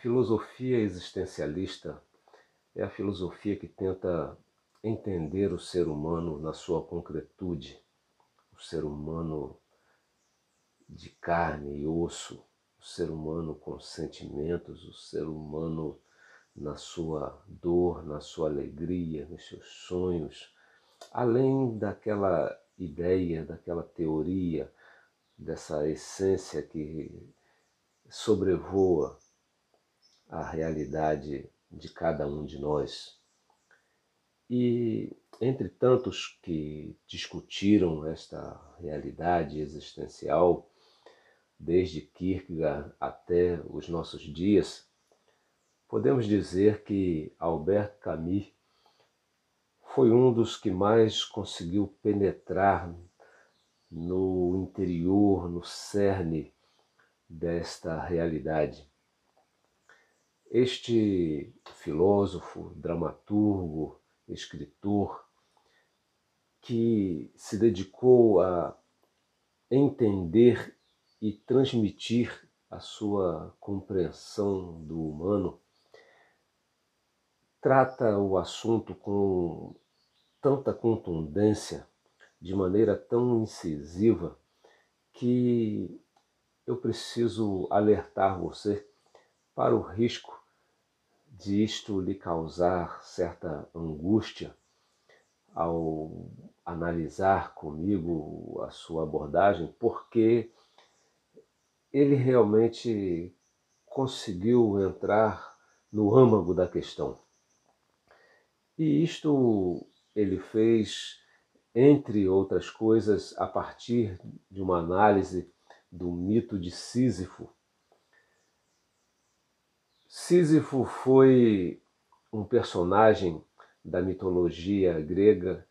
filosofia existencialista é a filosofia que tenta entender o ser humano na sua concretude, o ser humano de carne e osso, o ser humano com sentimentos, o ser humano na sua dor, na sua alegria, nos seus sonhos, além daquela ideia, daquela teoria, dessa essência que sobrevoa a realidade de cada um de nós. E entre tantos que discutiram esta realidade existencial, desde Kierkegaard até os nossos dias, podemos dizer que Albert Camus foi um dos que mais conseguiu penetrar no interior, no cerne desta realidade. Este filósofo, dramaturgo, escritor, que se dedicou a entender e transmitir a sua compreensão do humano, trata o assunto com tanta contundência, de maneira tão incisiva, que eu preciso alertar você para o risco de isto lhe causar certa angústia ao analisar comigo a sua abordagem, porque ele realmente conseguiu entrar no âmago da questão. E isto ele fez, entre outras coisas, a partir de uma análise do mito de Sísifo. Sísifo foi um personagem da mitologia grega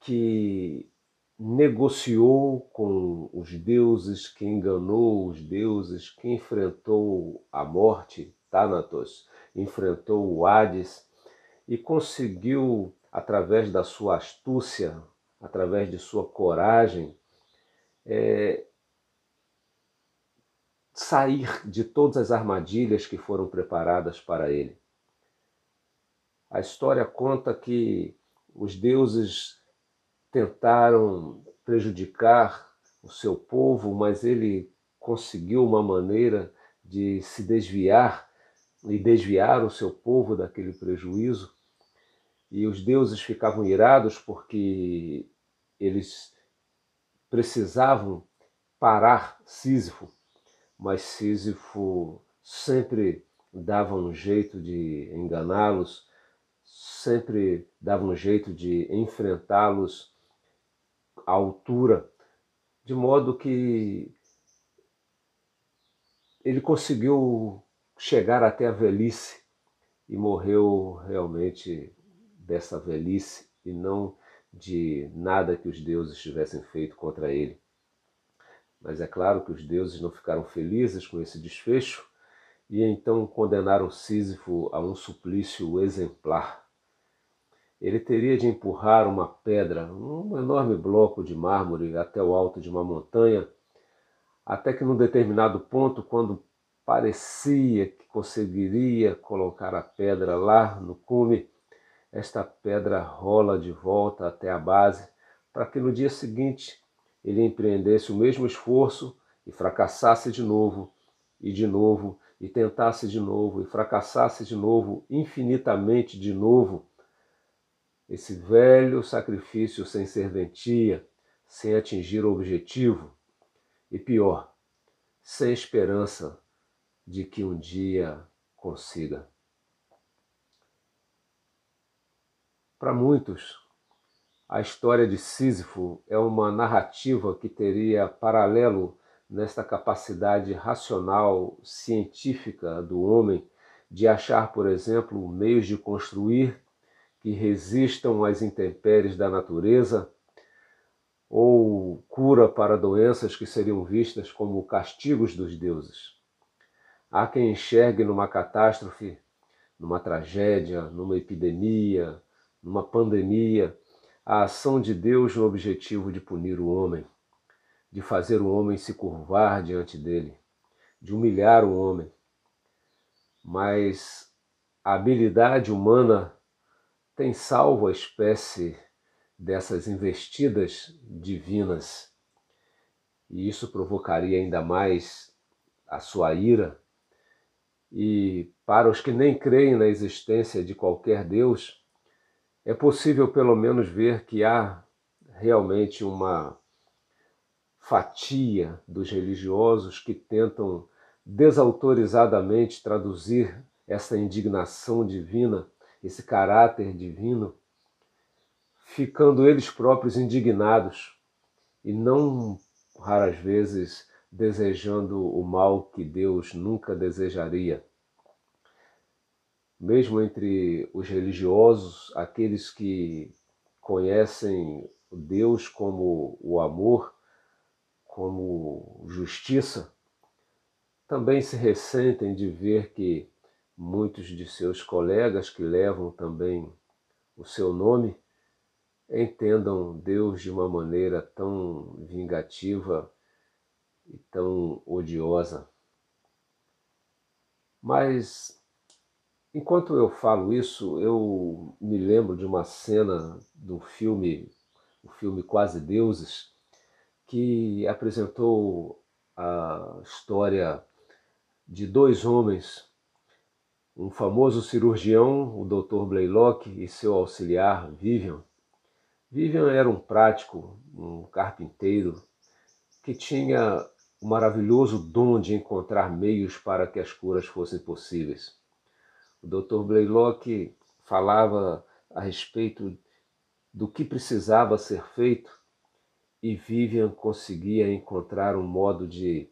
que negociou com os deuses, que enganou os deuses, que enfrentou a morte, Tânatos, enfrentou o Hades e conseguiu, através da sua astúcia, através de sua coragem, sair de todas as armadilhas que foram preparadas para ele. A história conta que os deuses tentaram prejudicar o seu povo, mas ele conseguiu uma maneira de se desviar e desviar o seu povo daquele prejuízo. E os deuses ficavam irados porque eles precisavam parar Sísifo, mas Sísifo sempre dava um jeito de enganá-los, sempre dava um jeito de enfrentá-los à altura, de modo que ele conseguiu chegar até a velhice e morreu realmente dessa velhice e não de nada que os deuses tivessem feito contra ele. Mas é claro que os deuses não ficaram felizes com esse desfecho e então condenaram Sísifo a um suplício exemplar. Ele teria de empurrar uma pedra, um enorme bloco de mármore até o alto de uma montanha, até que num determinado ponto, quando parecia que conseguiria colocar a pedra lá no cume, esta pedra rola de volta até a base, para que no dia seguinte ele empreendesse o mesmo esforço e fracassasse de novo, e tentasse de novo, e fracassasse de novo, infinitamente de novo. Esse velho sacrifício sem serventia, sem atingir o objetivo, e pior, sem esperança de que um dia consiga. Para muitos, a história de Sísifo é uma narrativa que teria paralelo nesta capacidade racional, científica do homem de achar, por exemplo, meios de construir que resistam às intempéries da natureza ou cura para doenças que seriam vistas como castigos dos deuses. Há quem enxergue numa catástrofe, numa tragédia, numa epidemia, numa pandemia, a ação de Deus no objetivo de punir o homem, de fazer o homem se curvar diante dele, de humilhar o homem. mas a habilidade humana tem salvo a espécie dessas investidas divinas, e isso provocaria ainda mais a sua ira. E para os que nem creem na existência de qualquer Deus, é possível pelo menos ver que há realmente uma fatia dos religiosos que tentam desautorizadamente traduzir essa indignação divina, esse caráter divino, ficando eles próprios indignados e não raras vezes desejando o mal que Deus nunca desejaria. Mesmo entre os religiosos, aqueles que conhecem Deus como o amor, como justiça, também se ressentem de ver que muitos de seus colegas que levam também o seu nome entendam Deus de uma maneira tão vingativa e tão odiosa. Mas, enquanto eu falo isso, eu me lembro de uma cena do filme, o filme Quase Deuses, que apresentou a história de dois homens, um famoso cirurgião, o Dr. Blalock, e seu auxiliar, Vivian. Vivian era um prático, um carpinteiro, que tinha o maravilhoso dom de encontrar meios para que as curas fossem possíveis. O Dr. Blalock falava a respeito do que precisava ser feito e Vivian conseguia encontrar um modo de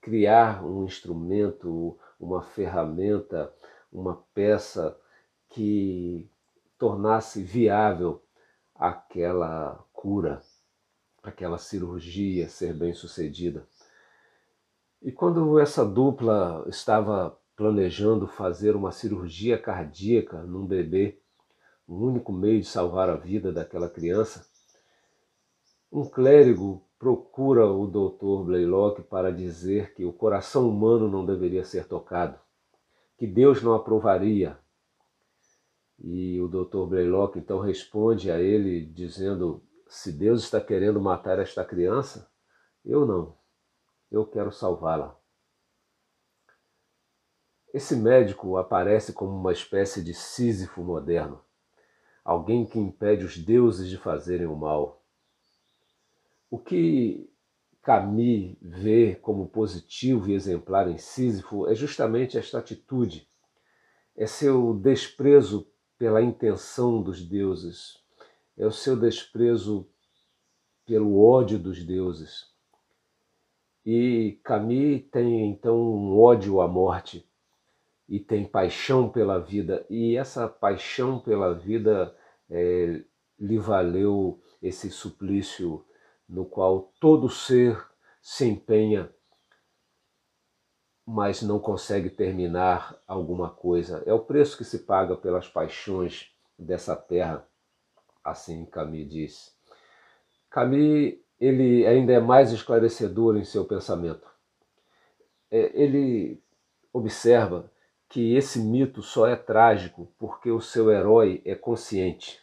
criar um instrumento, uma ferramenta, uma peça que tornasse viável aquela cura, aquela cirurgia ser bem sucedida. E quando essa dupla estava planejando fazer uma cirurgia cardíaca num bebê, o único meio de salvar a vida daquela criança, um clérigo procura o Dr. Blalock para dizer que o coração humano não deveria ser tocado, que Deus não aprovaria. E o Dr. Blalock então responde a ele dizendo: se Deus está querendo matar esta criança, eu não, eu quero salvá-la. Esse médico aparece como uma espécie de Sísifo moderno, alguém que impede os deuses de fazerem o mal. O que Camus vê como positivo e exemplar em Sísifo é justamente esta atitude, é seu desprezo pela intenção dos deuses, é o seu desprezo pelo ódio dos deuses. E Camus tem então um ódio à morte e tem paixão pela vida, e essa paixão pela vida lhe valeu esse suplício no qual todo ser se empenha, mas não consegue terminar alguma coisa. É o preço que se paga pelas paixões dessa terra, assim Camus diz. Camus, ele ainda é mais esclarecedor em seu pensamento. Ele observa que esse mito só é trágico porque o seu herói é consciente.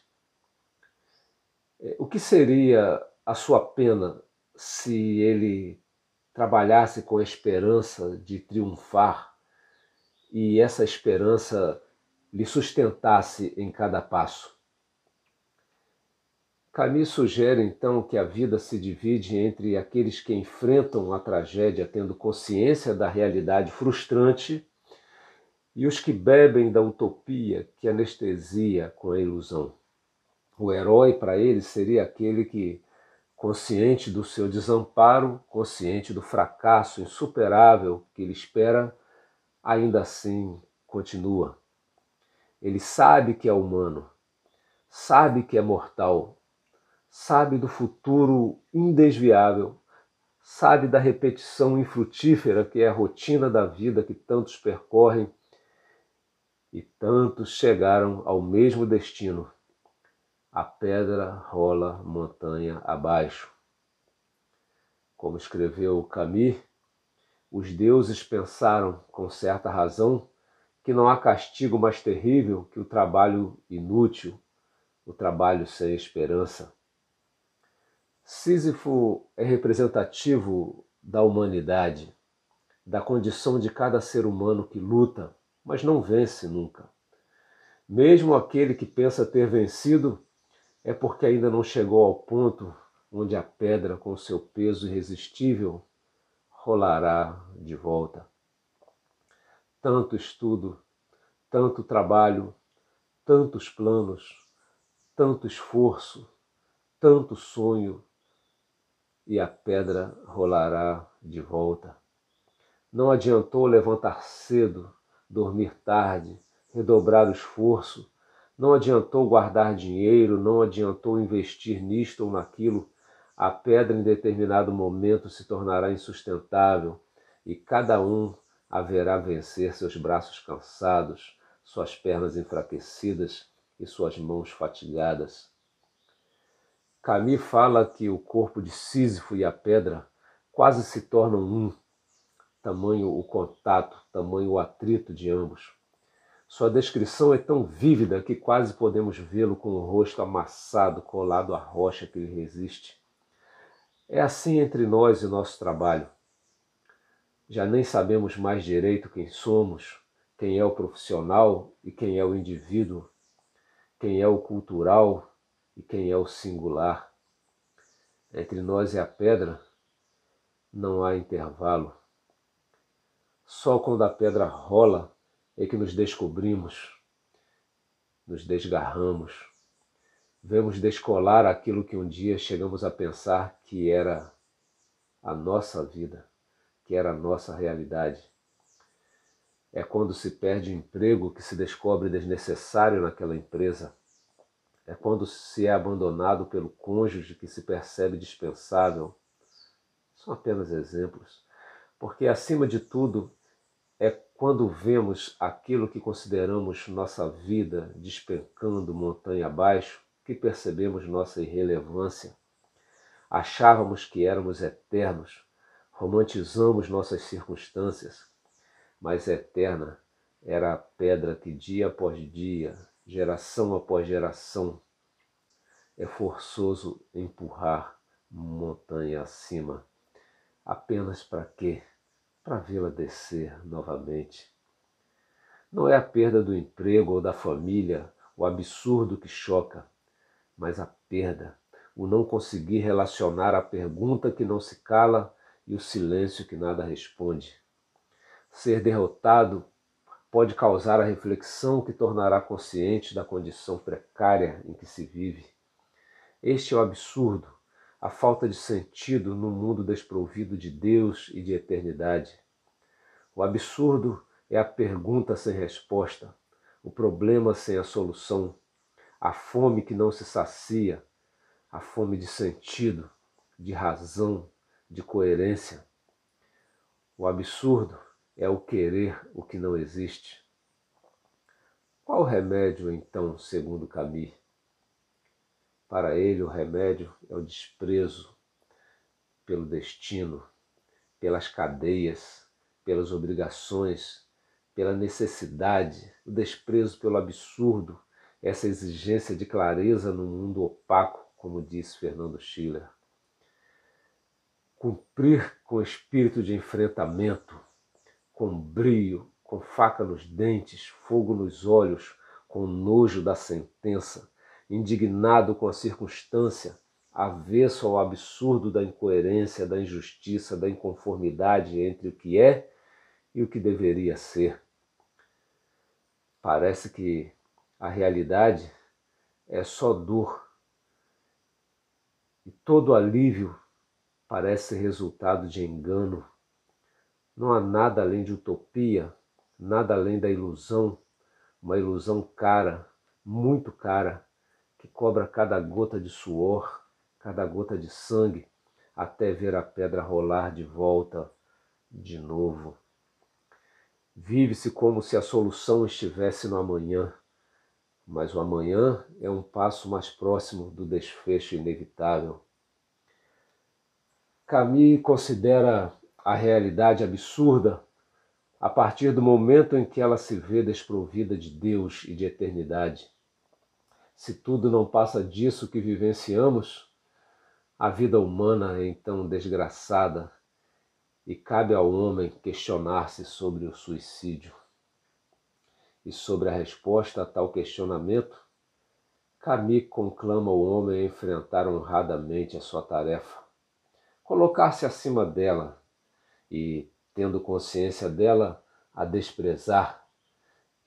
O que seria a sua pena se ele trabalhasse com a esperança de triunfar e essa esperança lhe sustentasse em cada passo? Camus sugere então que a vida se divide entre aqueles que enfrentam a tragédia tendo consciência da realidade frustrante e os que bebem da utopia que anestesia com a ilusão. O herói, para ele, seria aquele que, consciente do seu desamparo, consciente do fracasso insuperável que ele espera, ainda assim continua. Ele sabe que é humano, sabe que é mortal, sabe do futuro indesviável, sabe da repetição infrutífera que é a rotina da vida que tantos percorrem, e tantos chegaram ao mesmo destino. A pedra rola montanha abaixo. Como escreveu Camus, os deuses pensaram, com certa razão, que não há castigo mais terrível que o trabalho inútil, o trabalho sem esperança. Sísifo é representativo da humanidade, da condição de cada ser humano que luta, mas não vence nunca. Mesmo aquele que pensa ter vencido, é porque ainda não chegou ao ponto onde a pedra, com seu peso irresistível, rolará de volta. Tanto estudo, tanto trabalho, tantos planos, tanto esforço, tanto sonho, e a pedra rolará de volta. Não adiantou levantar cedo, dormir tarde, redobrar o esforço, não adiantou guardar dinheiro, não adiantou investir nisto ou naquilo, a pedra em determinado momento se tornará insustentável e cada um haverá vencer seus braços cansados, suas pernas enfraquecidas e suas mãos fatigadas. Camus fala que o corpo de Sísifo e a pedra quase se tornam um, tamanho o contato, tamanho o atrito de ambos. Sua descrição é tão vívida que quase podemos vê-lo com o rosto amassado, colado à rocha que lhe resiste. É assim entre nós e nosso trabalho. Já nem sabemos mais direito quem somos, quem é o profissional e quem é o indivíduo, quem é o cultural e quem é o singular. Entre nós e a pedra não há intervalo. Só quando a pedra rola é que nos descobrimos, nos desgarramos, vemos descolar aquilo que um dia chegamos a pensar que era a nossa vida, que era a nossa realidade. É quando se perde o emprego que se descobre desnecessário naquela empresa. É quando se é abandonado pelo cônjuge que se percebe dispensável. São apenas exemplos. Porque, acima de tudo, é quando vemos aquilo que consideramos nossa vida despencando montanha abaixo que percebemos nossa irrelevância. Achávamos que éramos eternos. Romantizamos nossas circunstâncias, mas eterna era a pedra que dia após dia, geração após geração, é forçoso empurrar montanha acima. Apenas para quê? Para vê-la descer novamente. Não é a perda do emprego ou da família o absurdo que choca, mas a perda, o não conseguir relacionar a pergunta que não se cala e o silêncio que nada responde. Ser derrotado pode causar a reflexão que tornará consciente da condição precária em que se vive. Este é o absurdo, a falta de sentido no mundo desprovido de Deus e de eternidade. O absurdo é a pergunta sem resposta, o problema sem a solução, a fome que não se sacia, a fome de sentido, de razão, de coerência. O absurdo é o querer o que não existe. Qual o remédio, então, segundo Camus? Para ele, o remédio é o desprezo pelo destino, pelas cadeias, pelas obrigações, pela necessidade, o desprezo pelo absurdo, essa exigência de clareza num mundo opaco, como disse Fernando Schiller. Cumprir com espírito de enfrentamento, com brio, com faca nos dentes, fogo nos olhos, com nojo da sentença, indignado com a circunstância, avesso ao absurdo da incoerência, da injustiça, da inconformidade entre o que é e o que deveria ser. Parece que a realidade é só dor e todo alívio parece resultado de engano. Não há nada além de utopia, nada além da ilusão, uma ilusão cara, muito cara, que cobra cada gota de suor, cada gota de sangue, até ver a pedra rolar de volta de novo. Vive-se como se a solução estivesse no amanhã, mas o amanhã é um passo mais próximo do desfecho inevitável. Camus considera a realidade absurda a partir do momento em que ela se vê desprovida de Deus e de eternidade. Se tudo não passa disso que vivenciamos, a vida humana é então desgraçada e cabe ao homem questionar-se sobre o suicídio. E sobre a resposta a tal questionamento, Camus conclama o homem a enfrentar honradamente a sua tarefa, colocar-se acima dela e, tendo consciência dela, a desprezar,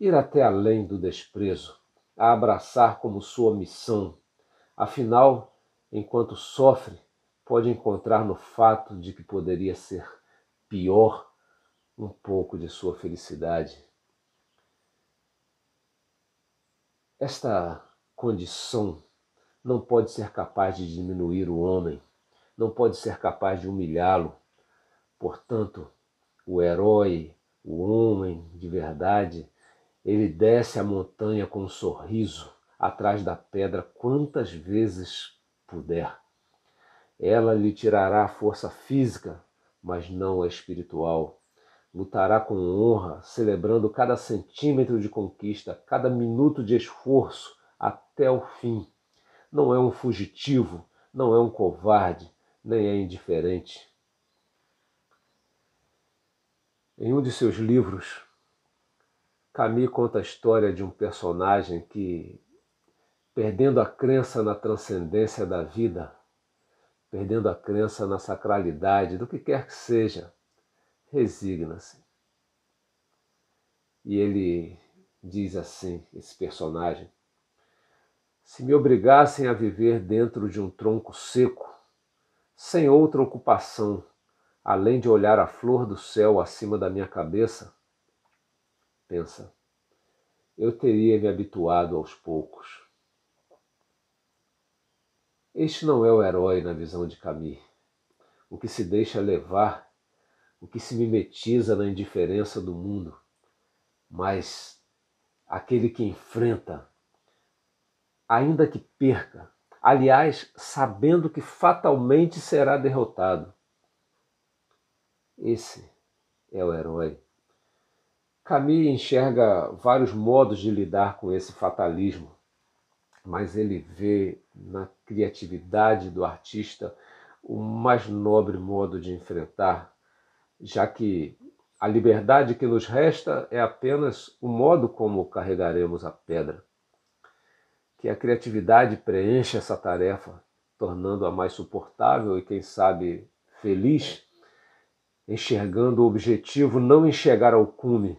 ir até além do desprezo, a abraçar como sua missão. Afinal, enquanto sofre, pode encontrar no fato de que poderia ser pior um pouco de sua felicidade. Esta condição não pode ser capaz de diminuir o homem, não pode ser capaz de humilhá-lo. Portanto, o herói, o homem de verdade, ele desce a montanha com um sorriso atrás da pedra quantas vezes puder. Ela lhe tirará a força física, mas não a espiritual. Lutará com honra, celebrando cada centímetro de conquista, cada minuto de esforço até o fim. Não é um fugitivo, não é um covarde, nem é indiferente. Em um de seus livros, Camus conta a história de um personagem que, perdendo a crença na transcendência da vida, perdendo a crença na sacralidade, do que quer que seja, resigna-se. E ele diz assim, esse personagem: se me obrigassem a viver dentro de um tronco seco, sem outra ocupação, além de olhar a flor do céu acima da minha cabeça, pensa, eu teria me habituado aos poucos. Este não é o herói na visão de Camus, o que se deixa levar, o que se mimetiza na indiferença do mundo, mas aquele que enfrenta, ainda que perca, aliás, sabendo que fatalmente será derrotado. Esse é o herói. Camus enxerga vários modos de lidar com esse fatalismo, mas ele vê na criatividade do artista o mais nobre modo de enfrentar, já que a liberdade que nos resta é apenas o modo como carregaremos a pedra. Que a criatividade preencha essa tarefa, tornando-a mais suportável e, quem sabe, feliz, enxergando o objetivo não em chegar ao cume,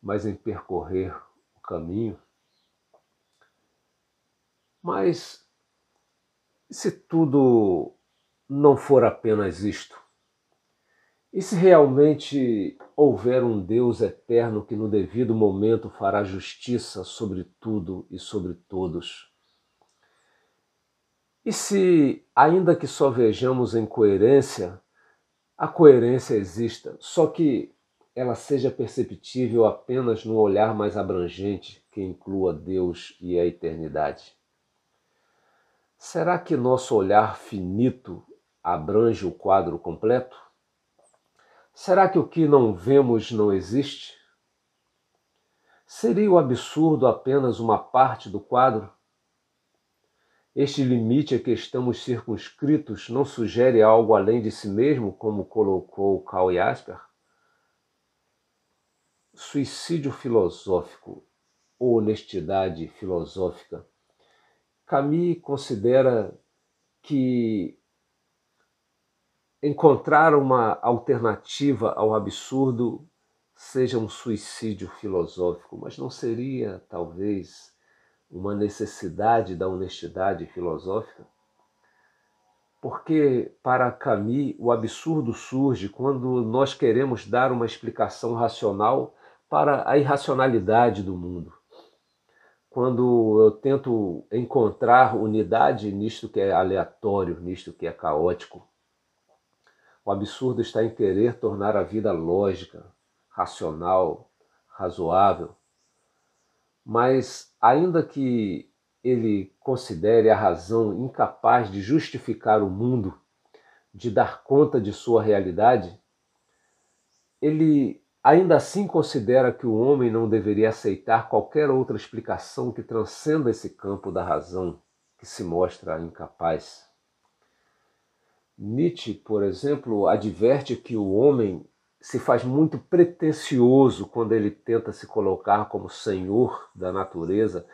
mas em percorrer o caminho. Mas se tudo não for apenas isto, e se realmente houver um Deus eterno que no devido momento fará justiça sobre tudo e sobre todos, e se, ainda que só vejamos em coerência, a coerência exista, só que ela seja perceptível apenas num olhar mais abrangente que inclua Deus e a eternidade. Será que nosso olhar finito abrange o quadro completo? Será que o que não vemos não existe? Seria o absurdo apenas uma parte do quadro? Este limite a que estamos circunscritos não sugere algo além de si mesmo, como colocou Karl Jaspers? Suicídio filosófico ou honestidade filosófica, Camus considera que encontrar uma alternativa ao absurdo seja um suicídio filosófico, mas não seria, talvez, uma necessidade da honestidade filosófica? Porque, para Camus, o absurdo surge quando nós queremos dar uma explicação racional para a irracionalidade do mundo. Quando eu tento encontrar unidade nisto que é aleatório, nisto que é caótico. O absurdo está em querer tornar a vida lógica, racional, razoável. Mas, ainda que ele considere a razão incapaz de justificar o mundo, de dar conta de sua realidade, ele Ainda assim considera que o homem não deveria aceitar qualquer outra explicação que transcenda esse campo da razão que se mostra incapaz. Nietzsche, por exemplo, adverte que o homem se faz muito pretensioso quando ele tenta se colocar como senhor da natureza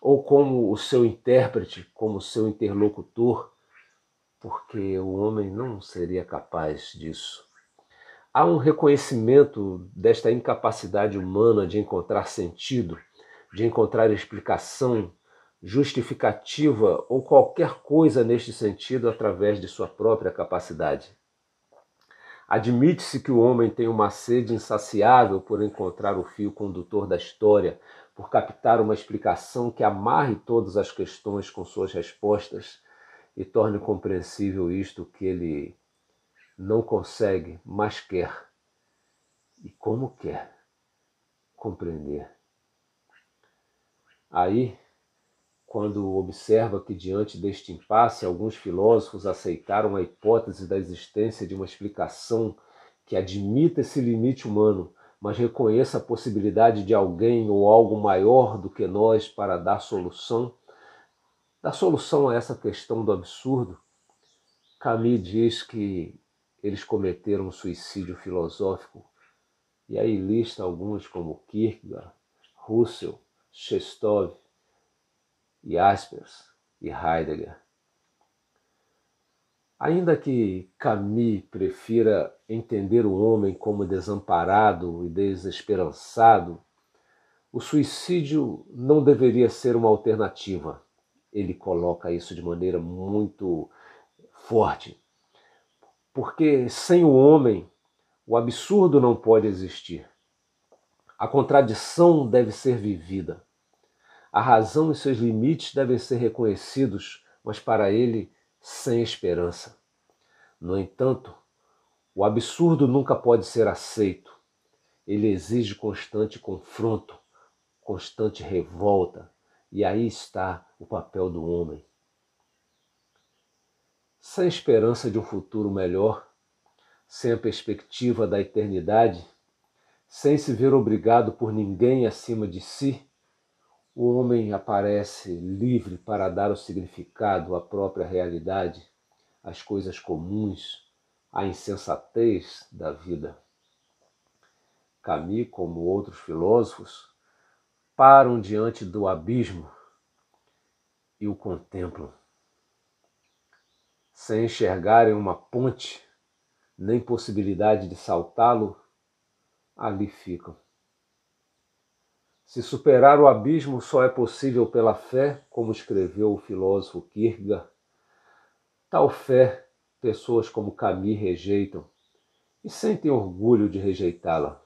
ou como o seu intérprete, como seu interlocutor, porque o homem não seria capaz disso. Há um reconhecimento desta incapacidade humana de encontrar sentido, de encontrar explicação, justificativa ou qualquer coisa neste sentido através de sua própria capacidade. Admite-se que o homem tem uma sede insaciável por encontrar o fio condutor da história, por captar uma explicação que amarre todas as questões com suas respostas e torne compreensível isto que ele não consegue, mas quer. E como quer compreender? Aí, quando observa que diante deste impasse alguns filósofos aceitaram a hipótese da existência de uma explicação que admita esse limite humano, mas reconheça a possibilidade de alguém ou algo maior do que nós para dar solução a essa questão do absurdo, Camus diz que eles cometeram um suicídio filosófico, e aí lista alguns como Kierkegaard, Russell, Chestov, Jaspers e Heidegger. Ainda que Camus prefira entender o homem como desamparado e desesperançado, o suicídio não deveria ser uma alternativa. Ele coloca isso de maneira muito forte, porque sem o homem o absurdo não pode existir. A contradição deve ser vivida. A razão e seus limites devem ser reconhecidos, mas para ele sem esperança. No entanto, o absurdo nunca pode ser aceito. Ele exige constante confronto, constante revolta, e aí está o papel do homem. Sem esperança de um futuro melhor, sem a perspectiva da eternidade, sem se ver obrigado por ninguém acima de si, o homem aparece livre para dar o significado à própria realidade, às coisas comuns, à insensatez da vida. Camus, como outros filósofos, param diante do abismo e o contemplam. Sem enxergarem uma ponte, nem possibilidade de saltá-lo, ali ficam. Se superar o abismo só é possível pela fé, como escreveu o filósofo Kierkegaard. Tal fé, pessoas como Camus rejeitam e sentem orgulho de rejeitá-la.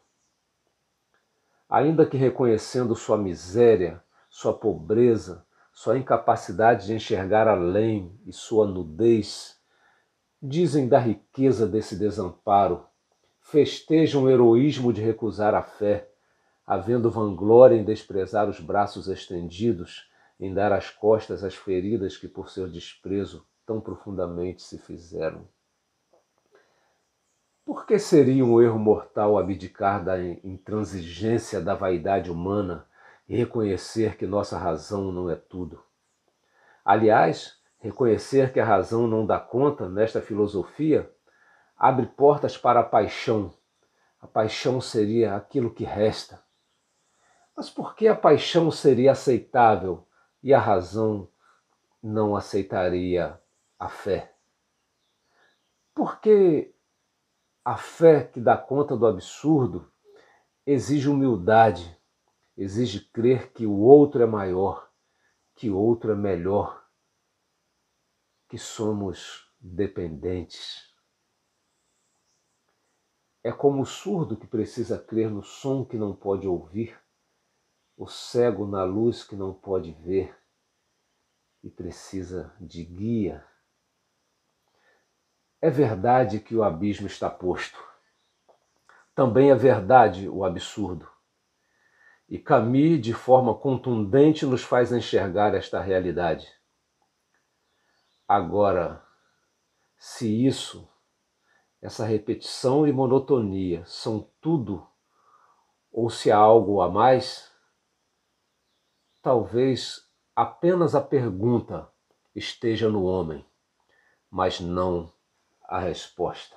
Ainda que reconhecendo sua miséria, sua pobreza, sua incapacidade de enxergar além e sua nudez, dizem da riqueza desse desamparo, festejam o heroísmo de recusar a fé, havendo vanglória em desprezar os braços estendidos, em dar as costas às feridas que por seu desprezo tão profundamente se fizeram. Por que seria um erro mortal abdicar da intransigência da vaidade humana e reconhecer que nossa razão não é tudo? Aliás, reconhecer que a razão não dá conta, nesta filosofia, abre portas para a paixão. A paixão seria aquilo que resta. Mas por que a paixão seria aceitável e a razão não aceitaria a fé? Por que a fé que dá conta do absurdo exige humildade, exige crer que o outro é maior, que o outro é melhor, que somos dependentes? É como o surdo que precisa crer no som que não pode ouvir, o cego na luz que não pode ver e precisa de guia. É verdade que o abismo está posto. Também é verdade o absurdo. E Camus, de forma contundente, nos faz enxergar esta realidade. Agora, se isso, essa repetição e monotonia, são tudo ou se há algo a mais, talvez apenas a pergunta esteja no homem, mas não a resposta.